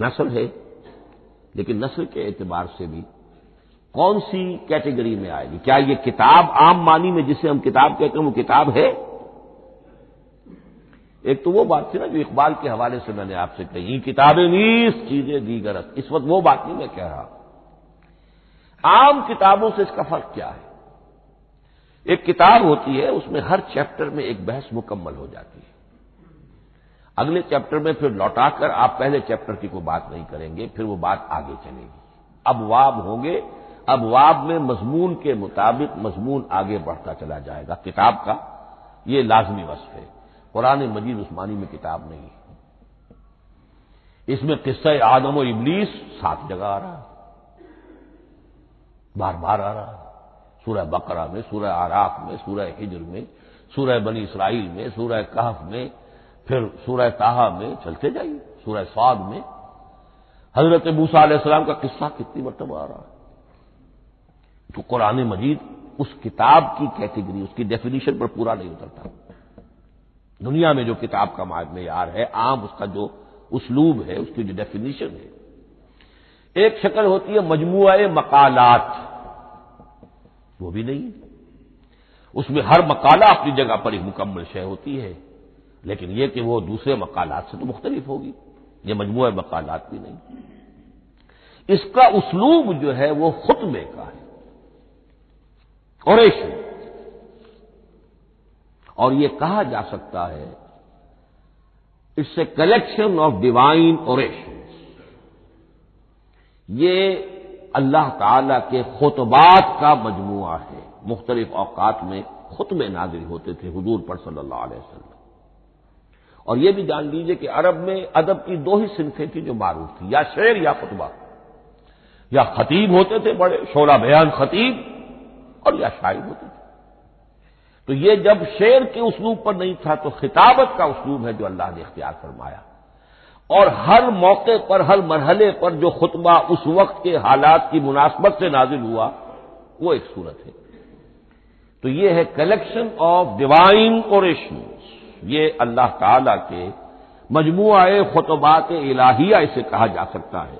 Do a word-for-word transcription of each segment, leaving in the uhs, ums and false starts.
नस्ल है, लेकिन नस्ल के एतबार से भी कौन सी कैटेगरी में आएगी? क्या ये किताब आम मानी में जिसे हम किताब कहते हैं वो किताब है? एक तो वो बात थी ना जो इकबाल के हवाले से मैंने आपसे कही, किताबें नीस चीजें दीगरत। इस वक्त वो बात नहीं मैं कह रहा। आम किताबों से इसका फर्क क्या है? एक किताब होती है, उसमें हर चैप्टर में एक बहस मुकम्मल हो जाती है। अगले चैप्टर में फिर लौटा कर आप पहले चैप्टर की कोई बात नहीं करेंगे, फिर वो बात आगे चलेगी। अबवाब होंगे, अबवाब में मजमून के मुताबिक मजमून आगे बढ़ता चला जाएगा। किताब का ये लाजमी वस्फ है। कुरान मजीद उस्मानी में किताब नहीं है। इसमें किस्सा आदम और इब्लीस सात जगह आ रहा, बार बार आ रहा। सूरह बकरा में, सूरह आराफ में, सूरह हिजर में, सूरह बनी इसराइल में, सूरह कहफ में, फिर सूरह ताहा में, चलते जाइए सूरह साद में। हजरत मूसा अलैहिस्सलाम का किस्सा कितनी मरतबा आ रहा है। तो कुरान मजीद उस किताब की कैटेगरी, उसकी डेफिनेशन पर पूरा नहीं उतरता। दुनिया में जो किताब का माययार है, आम उसका जो उसलूब है, उसकी जो डेफिनेशन है। एक शक्ल होती है मजमुए मकालात, वो भी नहीं। उसमें हर मकाला अपनी जगह पर एक मुकम्मल शय होती है, लेकिन यह कि वो दूसरे मकालात से तो मुख्तलिफ होगी। ये मजमूआ मकालात भी नहीं। इसका उसलूब जो है वो खुतबे का है और ऐश है। और ये कहा जा सकता है it's a collection of divine और ऐश। ये अल्लाह ताला के खुतबात का मजमूआ है। मुख्तलिफ औकात में खुतबे नाज़िल होते थे हुजूर पर सल्लल्लाहु अलैहि वसल्लम। और यह भी जान लीजिए कि अरब में अदब की दो ही सिंफें थी जो मारूफ थी, या शेर या खुतबा। या खतीब होते थे बड़े, शोला बयान खतीब, और या शायर होते थे। तो ये जब शेर के उसलूब पर नहीं था तो खिताबत का उसलूब है जो अल्लाह ने इख्तियार फरमाया। और हर मौके पर, हर मरहले पर जो खुतबा उस वक्त के हालात की मुनासबत से नाजिल हुआ वो एक सूरत है। तो ये है कलेक्शन ऑफ डिवाइन ओरेशंस। ये अल्लाह ताला के मजमुआए खुतबात इलाहिया इसे कहा जा सकता है।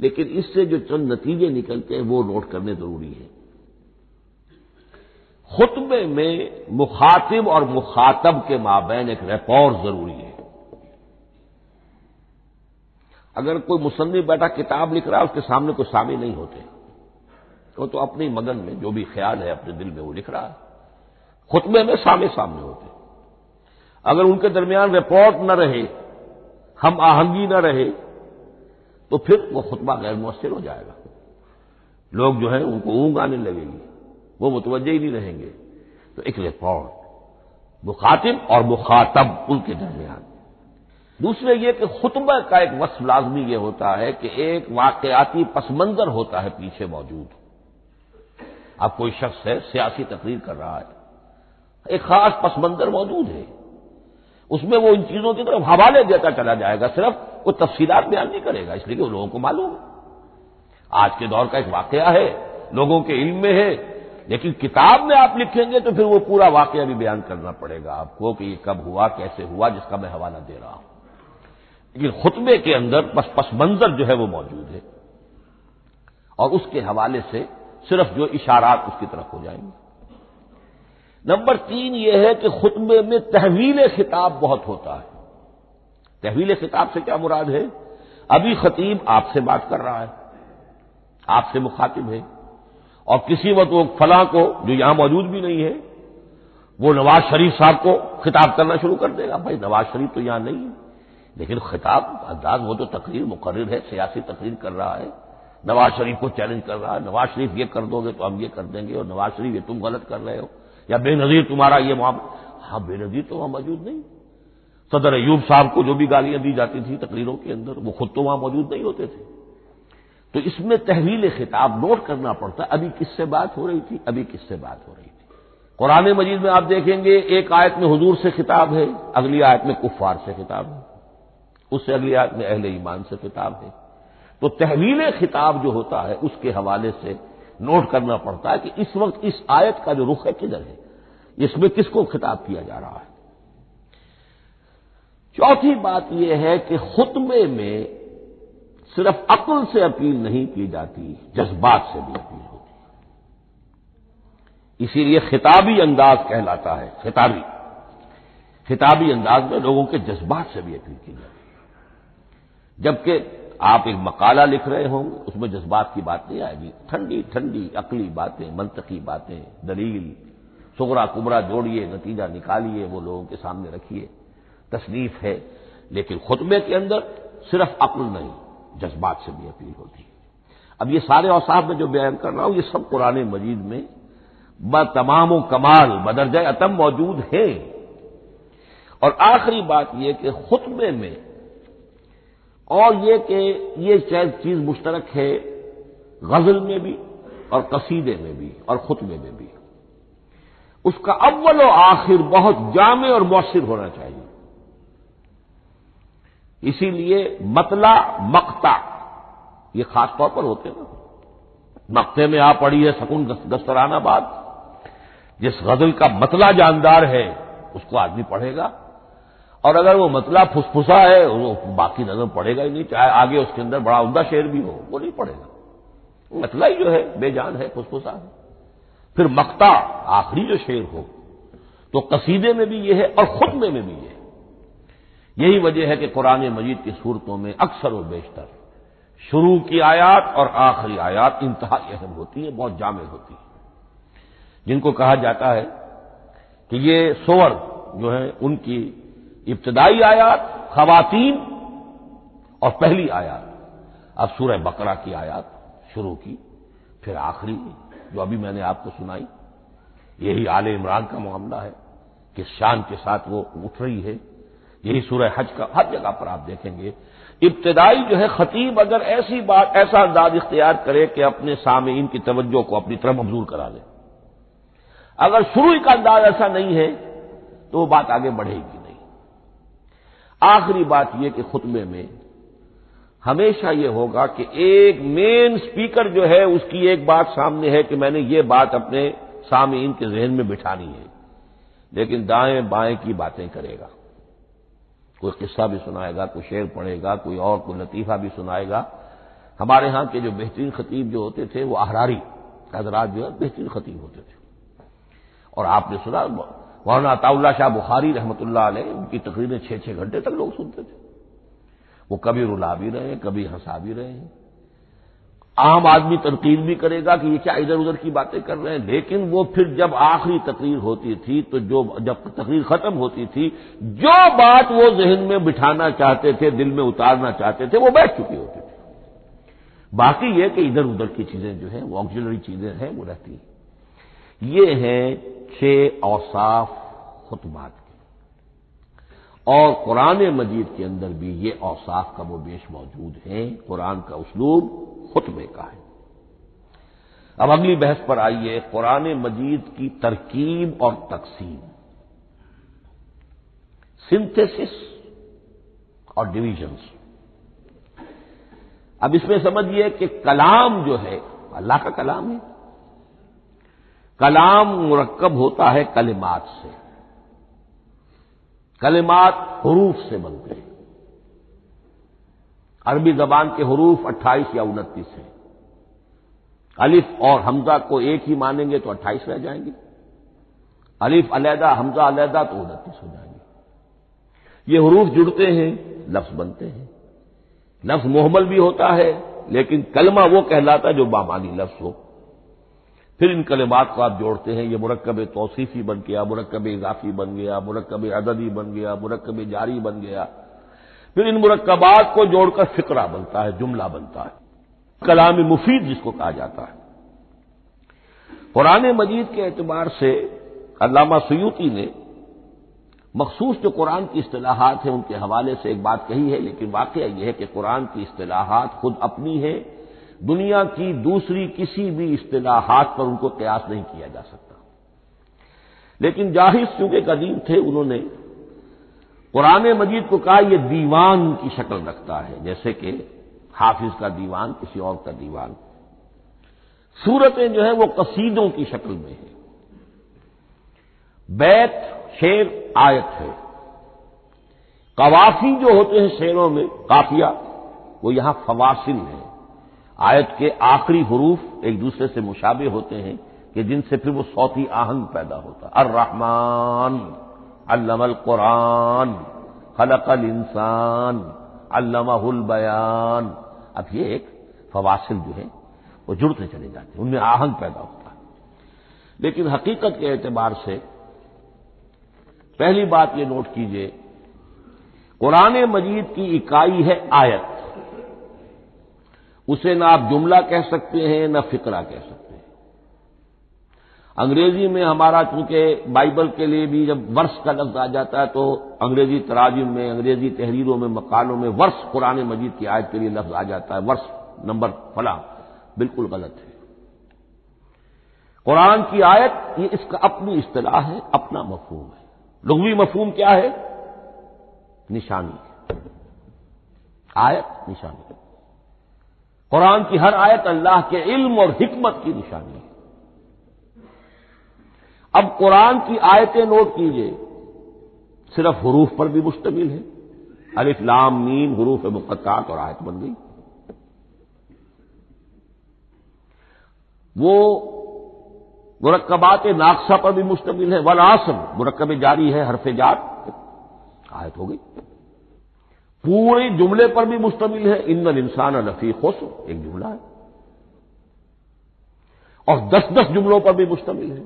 लेकिन इससे जो चंद नतीजे निकलते हैं वो नोट करने जरूरी है। खुतबे में मुखातिब और मुखातब के माबैन एक रैपोर्ट जरूरी है। अगर कोई मुसन्निफ बैठा किताब लिख रहा है, उसके सामने कोई सामी नहीं होते, वो तो, तो अपने मगन में जो भी ख्याल है अपने दिल में वो लिख रहा है। खुतबे में सामे सामने होते। अगर उनके दरमियान रिपोर्ट न रहे, हम आहंगी न रहे, तो फिर वो खुतबा गैर मुअस्सिर हो जाएगा। लोग जो है उनको ऊँग आने लगेगी, वो मुतवज्जे ही नहीं रहेंगे। तो एक रिपोर्ट मुखातिब और मुखातब उनके दरमियान। दूसरे ये कि खुतबा का एक वस्फ लाजमी ये होता है कि एक वाकयाती पस मंजर होता है पीछे मौजूद। अब कोई शख्स है सियासी तकरीर कर रहा है, एक खास पस मंजर मौजूद है, उसमें वो इन चीजों की तरफ हवाले देता चला जाएगा, सिर्फ वो तफसीलात बयान नहीं करेगा, इसलिए कि वो लोगों को मालूम है। आज के दौर का एक वाकया है, लोगों के इल्म में है, लेकिन किताब में आप लिखेंगे तो फिर वो पूरा वाकया भी बयान करना पड़ेगा आपको कि ये कब हुआ, कैसे हुआ, जिसका मैं हवाला दे रहा हूं। लेकिन खुतबे के अंदर बस पस मंजर जो है वो मौजूद है, और उसके हवाले से सिर्फ जो इशारात उसकी तरफ हो जाएंगे। नंबर तीन यह है कि खुतबे में तहवील खिताब बहुत होता है। तहवील खिताब से क्या मुराद है? अभी खतीब आपसे बात कर रहा है, आपसे मुखातिब है, और किसी वक्त वो फला को जो यहां मौजूद भी नहीं है वो नवाज शरीफ साहब को खिताब करना शुरू कर देगा। भाई नवाज शरीफ तो यहां नहीं है, लेकिन खिताब अंदाज वो तो तकरीर मुकर्रर है, सियासी तकरीर कर रहा है, नवाज शरीफ को चैलेंज कर रहा है। नवाज शरीफ ये कर दोगे तो हम ये कर देंगे, और नवाज शरीफ ये तुम गलत कर रहे हो, या बेनजीर तुम्हारा ये मामला। हाँ बेनजीर तो वहां मौजूद नहीं। सदर अयूब साहब को जो भी गालियां दी जाती थी तकरीरों के अंदर, वो खुद तो वहां मौजूद नहीं होते थे। तो इसमें तहवील खिताब नोट करना पड़ता है, अभी किससे बात हो रही थी, अभी किससे बात हो रही थी। कुरान मजीद में आप देखेंगे एक आयत में हुजूर से खिताब है, अगली आयत में कुफ्फार से खिताब है, उससे अगली आयत में अहले ईमान से खिताब है। तो तहवील खिताब जो होता है उसके हवाले से नोट करना पड़ता है कि इस वक्त इस आयत का जो रुख है किधर है, इसमें किसको खिताब किया जा रहा है। चौथी बात यह है कि खुतबे में सिर्फ अक्ल से अपील नहीं की जाती, जज्बात से भी अपील होती है। इसीलिए खिताबी अंदाज कहलाता है, खिताबी खिताबी अंदाज में लोगों के जज्बात से भी अपील की जाती है। जबकि आप एक मकाला लिख रहे होंगे उसमें जज्बात की बात नहीं आएगी, ठंडी ठंडी अकली बातें, मंतकी बातें, दलील सुगरा कुबरा जोड़िए, नतीजा निकालिए, वो लोगों के सामने रखिए, तसनीफ है। लेकिन खुतबे के अंदर सिर्फ अक्ल नहीं, जज्बात से भी अपील होती है। अब ये सारे औसाफ में जो बयान कर रहा हूं ये सब कुरान मजीद में बतमाम व कमाल बदरजा अतम मौजूद है। और आखिरी बात यह कि खुतबे में, और ये कि ये चीज मुश्तरक है गजल में भी और कसीदे में भी और खुतबे में भी, उसका अव्वल और आखिर बहुत जामे और मौसिर होना चाहिए। इसीलिए मतला मक्ता ये खास तौर पर होते हैं ना। मक्ते में आप पढ़ी है सकून दस्तरानाबाद, जिस गजल का मतला जानदार है उसको आदमी पढ़ेगा, और अगर वो मतला फुसफुसा है वो बाकी नजर पड़ेगा ही नहीं, चाहे आगे उसके अंदर बड़ा उमदा शेर भी हो वो नहीं पड़ेगा। मतला ही जो है बेजान है, फुसफुसा है। फिर मक्ता आखिरी जो शेर हो। तो कसीदे में भी ये है और खुतबे में भी ये है। यही वजह है कि कुरान मजीद की सूरतों में अक्सर और बेशतर शुरू की आयात और आखिरी आयात इंतहा अहम होती है, बहुत जामे होती है, जिनको कहा जाता है कि ये सोवर जो है उनकी इब्तदाई आयात खवातीन और पहली आयात। अब सूरह बकरा की आयात शुरू की, फिर आखिरी जो अभी मैंने आपको सुनाई। यही आले इमरान का मामला है, किस शान के साथ वो उठ रही है। यही सूरह हज का, हर जगह पर आप देखेंगे इब्तदाई जो है खतीब अगर ऐसी बात ऐसा अंदाज इख्तियार करे कि अपने सामेईन की तवज्जो को अपनी तरफ मबजूर करा दे, अगर शुरू का अंदाज ऐसा नहीं है तो वो बात आगे बढ़ेगी। आखिरी बात यह कि खुतबे में हमेशा यह होगा कि एक मेन स्पीकर जो है उसकी एक बात सामने है कि मैंने ये बात अपने सामीईन के जहन में बिठानी है, लेकिन दाएं बाएं की बातें करेगा। कोई किस्सा भी सुनाएगा, कोई शेर पढ़ेगा, कोई और कोई लतीफा भी सुनाएगा। हमारे यहां के जो बेहतरीन खतीब जो होते थे वो अहरारी हजरात जो है बेहतरीन खतीब होते थे। और आपने सुना मौलाना ताउल्ला शाह बुखारी रहमतुल्लाह अलैह, उनकी तकरीरें छह छह घंटे तक लोग सुनते थे। वो कभी रुला भी रहे हैं, कभी हंसा भी रहे हैं। आम आदमी तनकीद भी करेगा कि ये क्या इधर उधर की बातें कर रहे हैं, लेकिन वो फिर जब आखिरी तकरीर होती थी तो जो जब तकरीर खत्म होती थी जो बात वो जहन में बिठाना चाहते थे, दिल में उतारना चाहते थे, वो बैठ चुकी होती थी। बाकी ये कि इधर उधर की चीजें जो हैं वो ऑक्सिलरी चीजें हैं वो रहती हैं। ये हैं छह औसाफ खुतबात के, और कुरान मजीद के अंदर भी ये औसाफ कमो बेश मौजूद हैं। कुरान का उसलूब खुतबे का है। अब अगली बहस पर आइए, कुरान मजीद की तरकीब और तकसीम, सिंथेसिस और डिवीजन्स। अब इसमें समझिए कि कलाम जो है अल्लाह का कलाम है। कलाम मुरक्कब होता है कलिमात से, कलिमात हुरूफ से बनते हैं। अरबी जबान के हुरूफ अट्ठाईस या उनतीस हैं। अलिफ और हमजा को एक ही मानेंगे तो अट्ठाईस रह जाएंगे, अलिफ अलहदा हमजा अलहदा तो उनतीस हो जाएंगे। ये हुरूफ जुड़ते हैं, लफ्ज बनते हैं। लफ्ज मोहमल भी होता है, लेकिन कलमा वो कहलाता है जो बामानी लफ्ज हो। फिर इन कलिमात को आप जोड़ते हैं, ये मुरक्कब तौसीफी बन गया, मुरक्कब इजाफी बन गया, मुरक्कब अददी बन गया, मुरक्कब जारी बन गया। फिर इन मुरक्कबात को जोड़कर फिक्रा बनता है, जुमला बनता है, कलाम मुफीद जिसको कहा जाता है। कुरान मजीद के एतबार से अल्लामा सुयूती ने मखसूस जो कुरान की इस्तिलाहात हैं उनके हवाले से एक बात कही है, लेकिन वाकया यह है कि कुरान की इस्तिलाहात खुद अपनी है, दुनिया की दूसरी किसी भी इस्तिलाहात पर उनको कयास नहीं किया जा सकता। लेकिन जाहिर चूंकि कदीम थे, उन्होंने कुरान मजीद को कहा यह दीवान की शक्ल रखता है, जैसे कि हाफिज का दीवान, किसी और का दीवान। सूरतें जो है वो कसीदों की शक्ल में है, बैत शेर आयत है, कवाफी जो होते हैं शेरों में काफिया, वो यहां फवासिल है। आयत के आखिरी हुरूफ एक दूसरे से मुशाबे होते हैं कि जिनसे फिर वो सौती आहंग पैदा होता है। अर्रहमान अल्लमल कुरान खलकल इंसान अल्लमहुल बयान। अब ये एक फवासिल जो है वो जुड़ते चले जाते हैं, उनमें आहंग पैदा होता है। लेकिन हकीकत के एतबार से पहली बात ये नोट कीजिए, कुरान मजीद की इकाई है आयत। उसे ना आप जुमला कह सकते हैं ना फिक्रा कह सकते हैं। अंग्रेजी में हमारा, चूंकि बाइबल के लिए भी जब वर्स का लफ्ज आ जाता है तो अंग्रेजी तराजुम में, अंग्रेजी तहरीरों में, मकालों में वर्स कुरान मजीद की आयत के लिए लफ्ज आ जाता है, वर्स नंबर फला, बिल्कुल गलत है। कुरान की आयत ये इसका अपनी इस्तिलाह है, अपना मफहूम है। लुग़वी मफहूम क्या है? निशानी। आयत निशानी है। कुरान की हर आयत अल्लाह के इल्म और हिकमत की निशानी है। अब कुरान की आयतें नोट कीजिए, सिर्फ हुरूफ पर भी मुश्तमिल है। अलिफ लाम मीम हुरूफ मुक़त्तात और आयत बन गई। वो मुरक्कबात नाक़सा पर भी मुश्तमिल है। वल अस्र मुरक्कब जारी है, हरफ जार आयत हो गई। पूरे जुमले पर भी मुश्तमिल है, इन्नल इंसान लफी खुस्र एक जुमला है, और दस दस जुमलों पर भी मुश्तमिल है।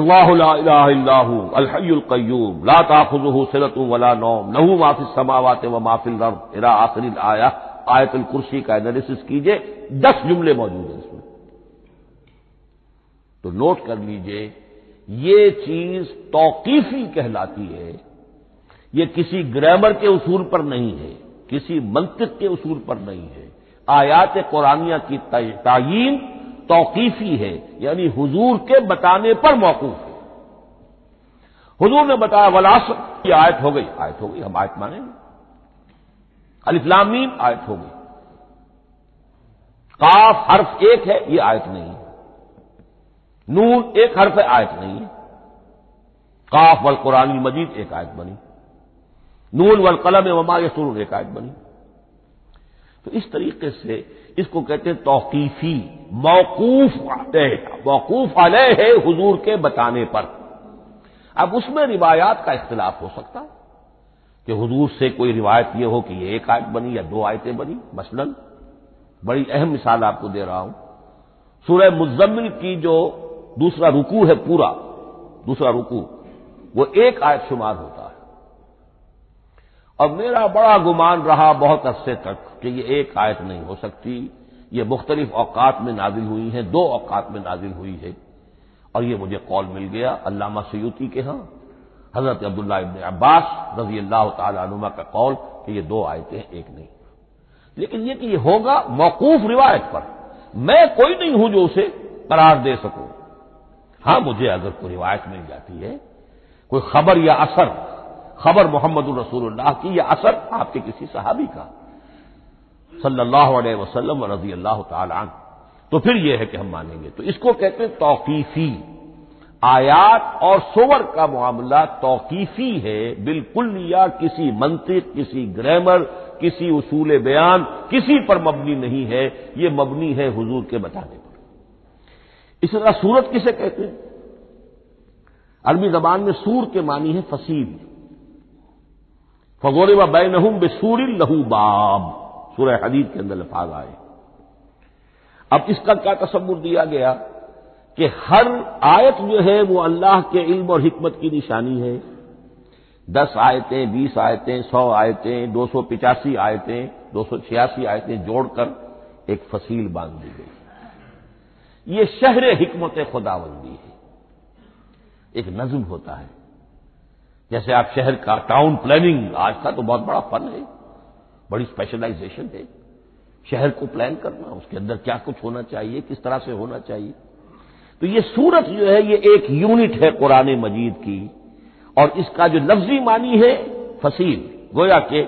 अल्लाहु ला इलाहा इल्ला हु अल हय्युल कय्यूम ला ताखुज़ुहु सिनतुन वला नौम लहु मा फिस समावाति व मा फिल अर्द इला आखिरिल आया। आयतुल कुर्सी का एनालिसिस कीजिए, दस जुमले मौजूद हैं इसमें। तो नोट कर लीजिए, ये चीज तौकीफी कहलाती है। ये किसी ग्रामर के उसूल पर नहीं है, किसी मंतिक के उसूल पर नहीं है। आयात कुरानिया की तायीन तौकीफी है, यानी हुजूर के बताने पर मौकूफ है। हुजूर ने बताया वलासर की आयत हो गई, आयत हो गई, हम आयत मानेंगे। अलिफ लाम मीम आयत हो गई। काफ हर्फ एक है, ये आयत नहीं है। नून एक हर्फ है, आयत नहीं है। काफ वल कुरानी मजीद एक आयत बनी। नून वल कलम वमा यसतुरून एक आयत बनी। तो इस तरीके से इसको कहते हैं तौकीफी, मौकूफ मौकूफ अलैह है हुजूर के बताने पर। अब उसमें रिवायात का इख्तिलाफ हो सकता है कि हुजूर से कोई रिवायत यह हो कि यह एक आयत बनी या दो आयतें बनी। मसलन बड़ी अहम मिसाल आपको दे रहा हूं, सूरह मुज़म्मिल की जो दूसरा रुकू है, पूरा दूसरा रुकू वो एक आयत शुमार होता है। अब मेरा बड़ा गुमान रहा बहुत अरसे तक कि ये एक आयत नहीं हो सकती, ये मुख्तलिफ औकात में नाजिल हुई है, दो औकात में नाजिल हुई है। और ये मुझे कौल मिल गया अल्लामा सुयूती के यहां, हजरत अब्दुल्लाह इब्न अब्बास रजी अल्लाह तआला अन्हुमा का कौल कि ये दो आयतें एक नहीं। लेकिन ये कि ये होगा मौकूफ रिवायत पर। मैं कोई नहीं हूं जो उसे करार दे सकूं। हां, मुझे अगर कोई रिवायत मिल जाती है, कोई खबर या असर, खबर मोहम्मद रसूलुल्लाह की या असर आपके किसी सहाबी का सल्लल्लाहु अलैहि वसल्लम रजी अल्लाह तआला अन्हु, तो फिर यह है कि हम मानेंगे। तो इसको कहते हैं तौकीफी। आयात और सोवर का मामला तौकीफी है बिल्कुल, या किसी मंतिक, किसी ग्रामर, किसी उसूल बयान, किसी पर मबनी नहीं है। ये मबनी है हुजूर के बताने पर। इस तरह सूरत किसे कहते हैं? अरबी जबान में सूर के मानी है फसील। फगोरे बैनहुम बिसूर लहू बाब, सूरह हदीद के अंदर लफाज आए। अब इसका क्या तसव्वुर दिया गया कि हर आयत जो है वो अल्लाह के इल्म और हिकमत की निशानी है। दस आयतें, बीस आयतें, सौ आयतें, दो सौ पिचासी आयतें, दो सौ छियासी आयतें जोड़कर एक फसील बांध दी गई। ये शहर हिकमत खुदावंदी है, एक नज्म होता है। जैसे आप शहर का टाउन प्लानिंग, आज का तो बहुत बड़ा फन है, बड़ी स्पेशलाइजेशन है शहर को प्लान करना, उसके अंदर क्या कुछ होना चाहिए, किस तरह से होना चाहिए। तो ये सूरत जो है ये एक यूनिट है कुरान मजीद की, और इसका जो लफ्जी मानी है फसील, गोया के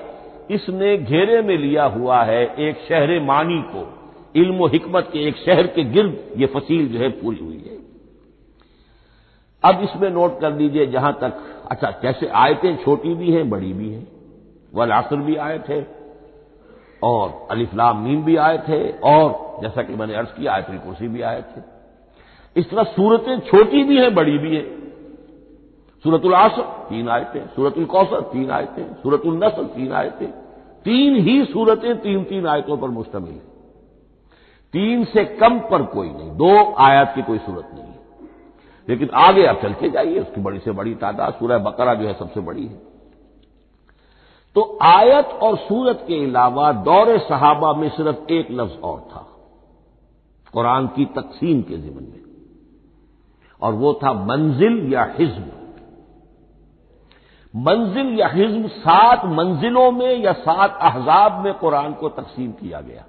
इसने घेरे में लिया हुआ है एक शहर मानी को, इल्म व हिकमत के एक शहर के गिर्द ये फसील जो है पूरी हुई है। अब इसमें नोट कर लीजिए जहां तक, अच्छा कैसे आयतें छोटी भी हैं बड़ी भी हैं, वल असर भी आयत है और अलिफ लाम मीम भी आयत है, और जैसा कि मैंने अर्ज किया आयतुल कुर्सी भी आयत है। इस तरह सूरतें छोटी भी हैं बड़ी भी हैं। सूरतुल असर तीन आयतें, सूरतुल कौसर तीन आयतें, सूरतुल नस्र तीन आयतें, तीन ही सूरतें तीन तीन आयतों पर मुश्तमिल हैं, तीन से कम पर कोई नहीं, दो आयत की कोई सूरत नहीं। लेकिन आगे आप चल के जाइए, उसकी बड़ी से बड़ी तादाद सूरह बकरा जो है सबसे बड़ी है। तो आयत और सूरत के अलावा दौरे सहाबा में सिर्फ एक लफ्ज और था कुरान की तकसीम के जिम्मन में, और वो था मंजिल या हिज्ब। मंजिल या हिज्ब सात मंजिलों में या सात अहजाब में कुरान को तकसीम किया गया,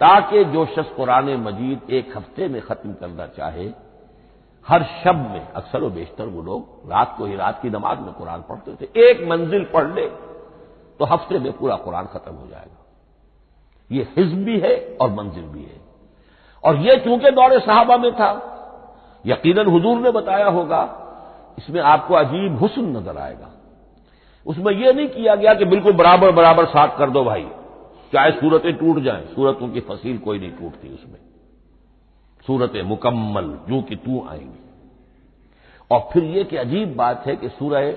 ताकि जो शख्स कुरान मजीद एक हफ्ते में खत्म करना चाहे, हर शब्द में, अक्सर व बेशतर वो लोग रात को ही रात की नमाज में कुरान पढ़ते थे, एक मंजिल पढ़ ले तो हफ्ते में पूरा कुरान खत्म हो जाएगा। ये हिज्ब भी है और मंजिल भी है, और ये चूंकि दौरे सहाबा में था, यकीनन हुजूर ने बताया होगा, इसमें आपको अजीब हुस्न नजर आएगा। उसमें यह नहीं किया गया कि बिल्कुल बराबर बराबर साथ कर दो भाई, चाहे सूरतें टूट जाएं, सूरतों की फसील कोई नहीं टूटती, उसमें सूरतें मुकम्मल जो कि तू आएंगी। और फिर यह कि अजीब बात है कि सूरह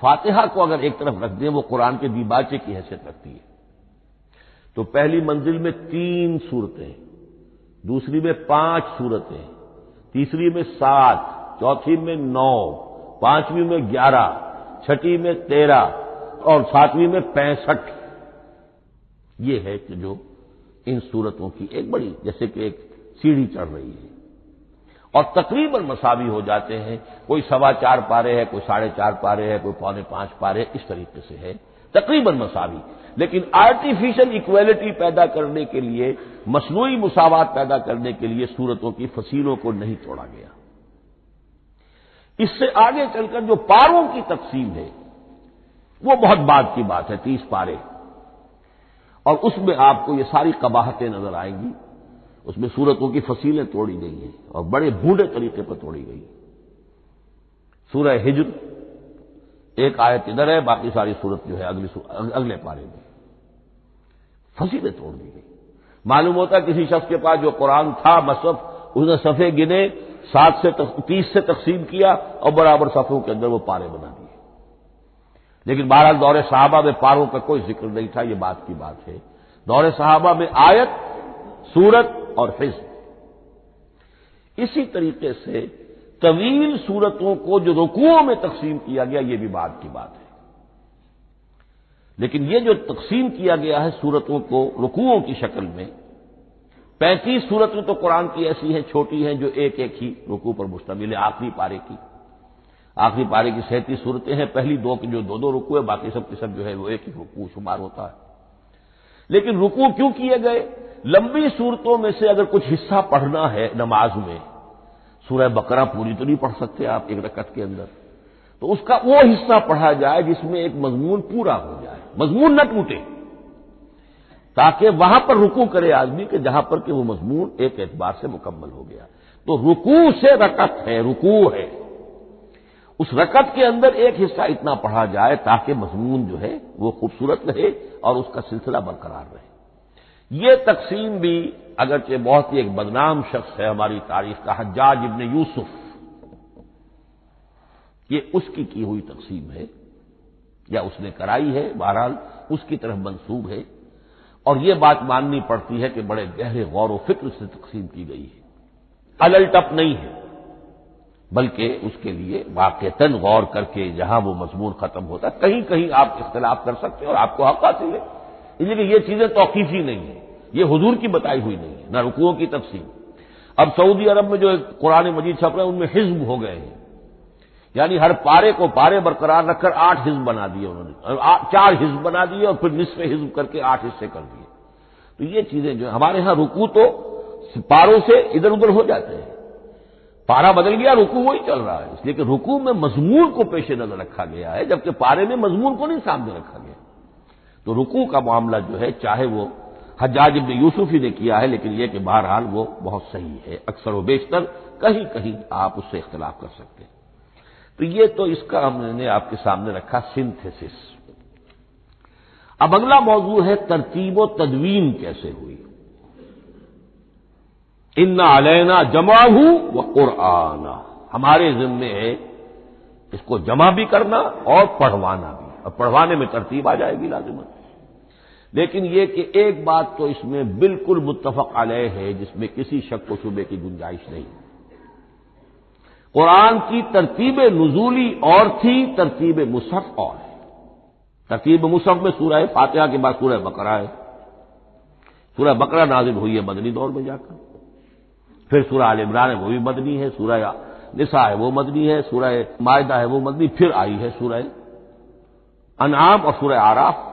फातिहा को अगर एक तरफ रख दें, वो कुरान के दीबाचे की हैसियत रखती है। तो पहली मंजिल में तीन सूरतें, दूसरी में पांच सूरतें, तीसरी में सात, चौथी में नौ, पांचवी में ग्यारह, छठी में तेरह और सातवीं में पैंसठ। ये है कि जो इन सूरतों की एक बड़ी, जैसे कि एक सीढ़ी चढ़ रही है, और तकरीबन मसावी हो जाते हैं, कोई सवा चार पारे है, कोई साढ़े चार पारे है, कोई पौने पांच पारे, इस तरीके से है तकरीबन मसावी। लेकिन आर्टिफिशियल इक्वेलिटी पैदा करने के लिए, मसनूई मुसावात पैदा करने के लिए सूरतों की फसीलों को नहीं तोड़ा गया। इससे आगे चलकर जो पारों की तकसीम है वो बहुत बाद की बात है, तीस पारे, और उसमें आपको ये सारी कबाहतें नजर आएंगी। उसमें सूरतों की फसीलें तोड़ी गई हैं और बड़े बूढ़े तरीके पर तोड़ी गई। सूरह हिज्र एक आयत इधर है, बाकी सारी सूरत जो है अगले अगले पारे में, फसीलें तोड़ दी गई। मालूम होता है किसी शख्स के पास जो कुरान था मसहफ, उसने सफ़े गिने, सात से तीस से तकसीम किया और बराबर सफ़ों के अंदर वो पारे बना दिए। लेकिन बहरहाल दौरे सहाबा में पारों का कोई जिक्र नहीं था, ये बात की बात है। दौरे सहाबा में आयत, सूरत और हिज्ब। इसी तरीके से तवील सूरतों को जो रुकूओं में तकसीम किया गया, ये भी बाद की बात है। लेकिन ये जो तकसीम किया गया है सूरतों को रुकूओं की शक्ल में, पैंतीस सूरतें तो कुरान की ऐसी हैं छोटी हैं जो एक एक ही रुकू पर मुश्तमिल है। आखिरी पारे की आखिरी पारे की सैंतीस सूरतें हैं, पहली दो की जो दो दो रुकू है, बाकी सब के सब जो है वो एक ही रुकू शुमार होता है। लेकिन रुकू क्यों किए गए? लंबी सूरतों में से अगर कुछ हिस्सा पढ़ना है नमाज में, सूरह बकरा पूरी तो नहीं पढ़ सकते आप एक रकअत के अंदर, तो उसका वो हिस्सा पढ़ा जाए जिसमें एक मजमून पूरा हो जाए, मजमून न टूटे, ताकि वहां पर रुकू करे आदमी के जहां पर कि वो मजमून एक एतबार से मुकम्मल हो गया। तो रुकू से रकअत है, रुकू है, उस रकअत के अंदर एक हिस्सा इतना पढ़ा जाए ताकि मजमून जो है वो खूबसूरत रहे और उसका सिलसिला बरकरार रहे। ये तकसीम भी, अगरचे बहुत ही एक बदनाम शख्स है हमारी तारीफ का, हज्जाज इब्न यूसुफ, ये उसकी की हुई तकसीम है। या उसने कराई है, बहरहाल उसकी तरफ मंसूब है। और यह बात माननी पड़ती है कि बड़े गहरे गौर व फिक्र से तकसीम की गई है, अलटप नहीं है, बल्कि उसके लिए वाक़तन गौर करके जहां वो मजमून खत्म होता है कहीं कहीं आप इख्तिलाफ कर सकते हैं और आपको हक हासिल है। इसलिए ये चीजें तौकीफी नहीं है, ये हुजूर की बताई हुई नहीं है, ना रुकूओं की तफसील। अब सऊदी अरब में जो कुरान मजीद छप रहे हैं उनमें हिज़्ब हो गए हैं, यानी हर पारे को पारे बरकरार रखकर आठ हिज़्ब बना दिए उन्होंने, चार हिज़्ब बना दिए और फिर निस्फ़ हिज़्ब करके आठ हिस्से कर दिए। तो ये चीजें जो हमारे यहां रुकू तो पारों से इधर उधर हो जाते हैं, पारा बदल गया रुकू वही चल रहा है, इसलिए कि रुकू में मजमून को पेश नजर रखा गया है जबकि पारे में मजमून को नहीं सामने रखा गया। तो रुकू का मामला जो है चाहे वो हज्जाज इब्न यूसुफ ही ने किया है, लेकिन यह कि बहरहाल वो बहुत सही है, अक्सर व बेशतर कहीं कहीं आप उससे इख्तिलाफ कर सकते हैं। तो ये तो इसका हमने आपके सामने रखा सिंथेसिस। अब अगला मौजू है तरतीब व तदवीन कैसे हुई। इन्ना अलैना जमाहू व कुरआना, हमारे जिम्मे है इसको जमा भी करना और पढ़वाना भी, और पढ़वाने में तरतीब आ जाएगी लाजिमन। लेकिन यह कि एक बात तो इसमें बिल्कुल मुत्तफक अलैह है जिसमें किसी शक व शुबे की गुंजाइश नहीं। कुरान की तरतीब नुजूली और थी, तरतीब मुसहफ और है। तरतीब मुसहफ में सूरह फातिहा के बाद सूरह बकरा है, सूरह बकरा नाजिल हुई है मदनी दौर में जाकर, फिर सूरह आल इमरान है वो भी मदनी है, सूरह निसा है वो मदनी है, सूरह मायदा है वो मदनी, फिर आई है सूरह अनआम और सूरह आराफ।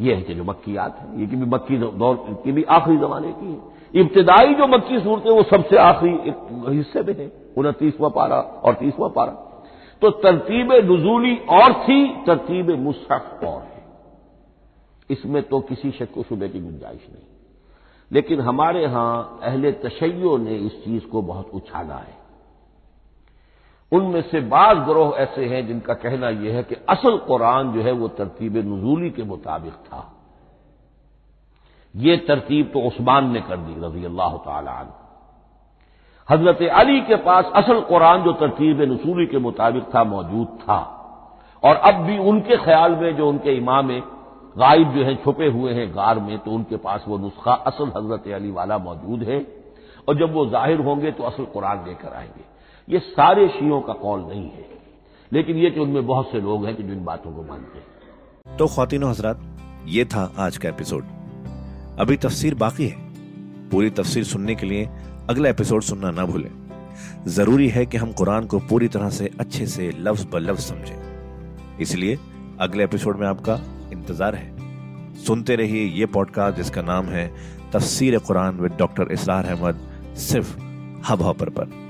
यह है कि जो मक्कियात है, ये कि भी मक्की दौर की भी आखिरी जमाने की है। इब्तिदाई जो मक्की सूरतें वो सबसे आखिरी हिस्से में है, उनतीसवां पारा और तीसवां पारा। तो तरतीब नुजूली और थी, तरतीब मुसहफ और है, इसमें तो किसी शक व शुबे की गुंजाइश नहीं। लेकिन हमारे यहां अहले तशय्यो ने इस चीज को बहुत उछाला है। उनमें से बाज ग्रोह ऐसे हैं जिनका कहना यह है कि असल कुरान जो है वो तरतीब नुजूली के मुताबिक था। ये तरतीब तो उस्मान ने कर दी रजी अल्लाह ताला अन्हु। हजरत अली के पास असल कुरान जो तरतीब नुसूली के मुताबिक था मौजूद था, और अब भी उनके ख्याल में जो उनके इमाम गायब जो हैं छुपे हुए हैं गार में, तो उनके पास वो नुस्खा असल हजरत अली वाला मौजूद है, और जब वो जाहिर होंगे तो असल कुरान लेकर आएंगे। ये सारे शियों का कौल नहीं है, लेकिन ये कि उनमें बहुत से लोग हैं कि जिन बातों को मानते हैं। तो ख्वातीनो हजरात, ये था आज का एपिसोड। अभी तफसीर बाकी है, पूरी तफसीर सुनने के लिए अगला एपिसोड सुनना ना भूलें। जरूरी है कि हम कुरान को पूरी तरह से अच्छे से लफ्ज ब लफ्ज समझें, इसलिए अगले एपिसोड में आपका इंतजार है। सुनते रहिए ये पॉडकास्ट जिसका नाम है तफसीर कुरान विद डॉक्टर इसरार अहमद, सिर्फ हब हॉपर पर।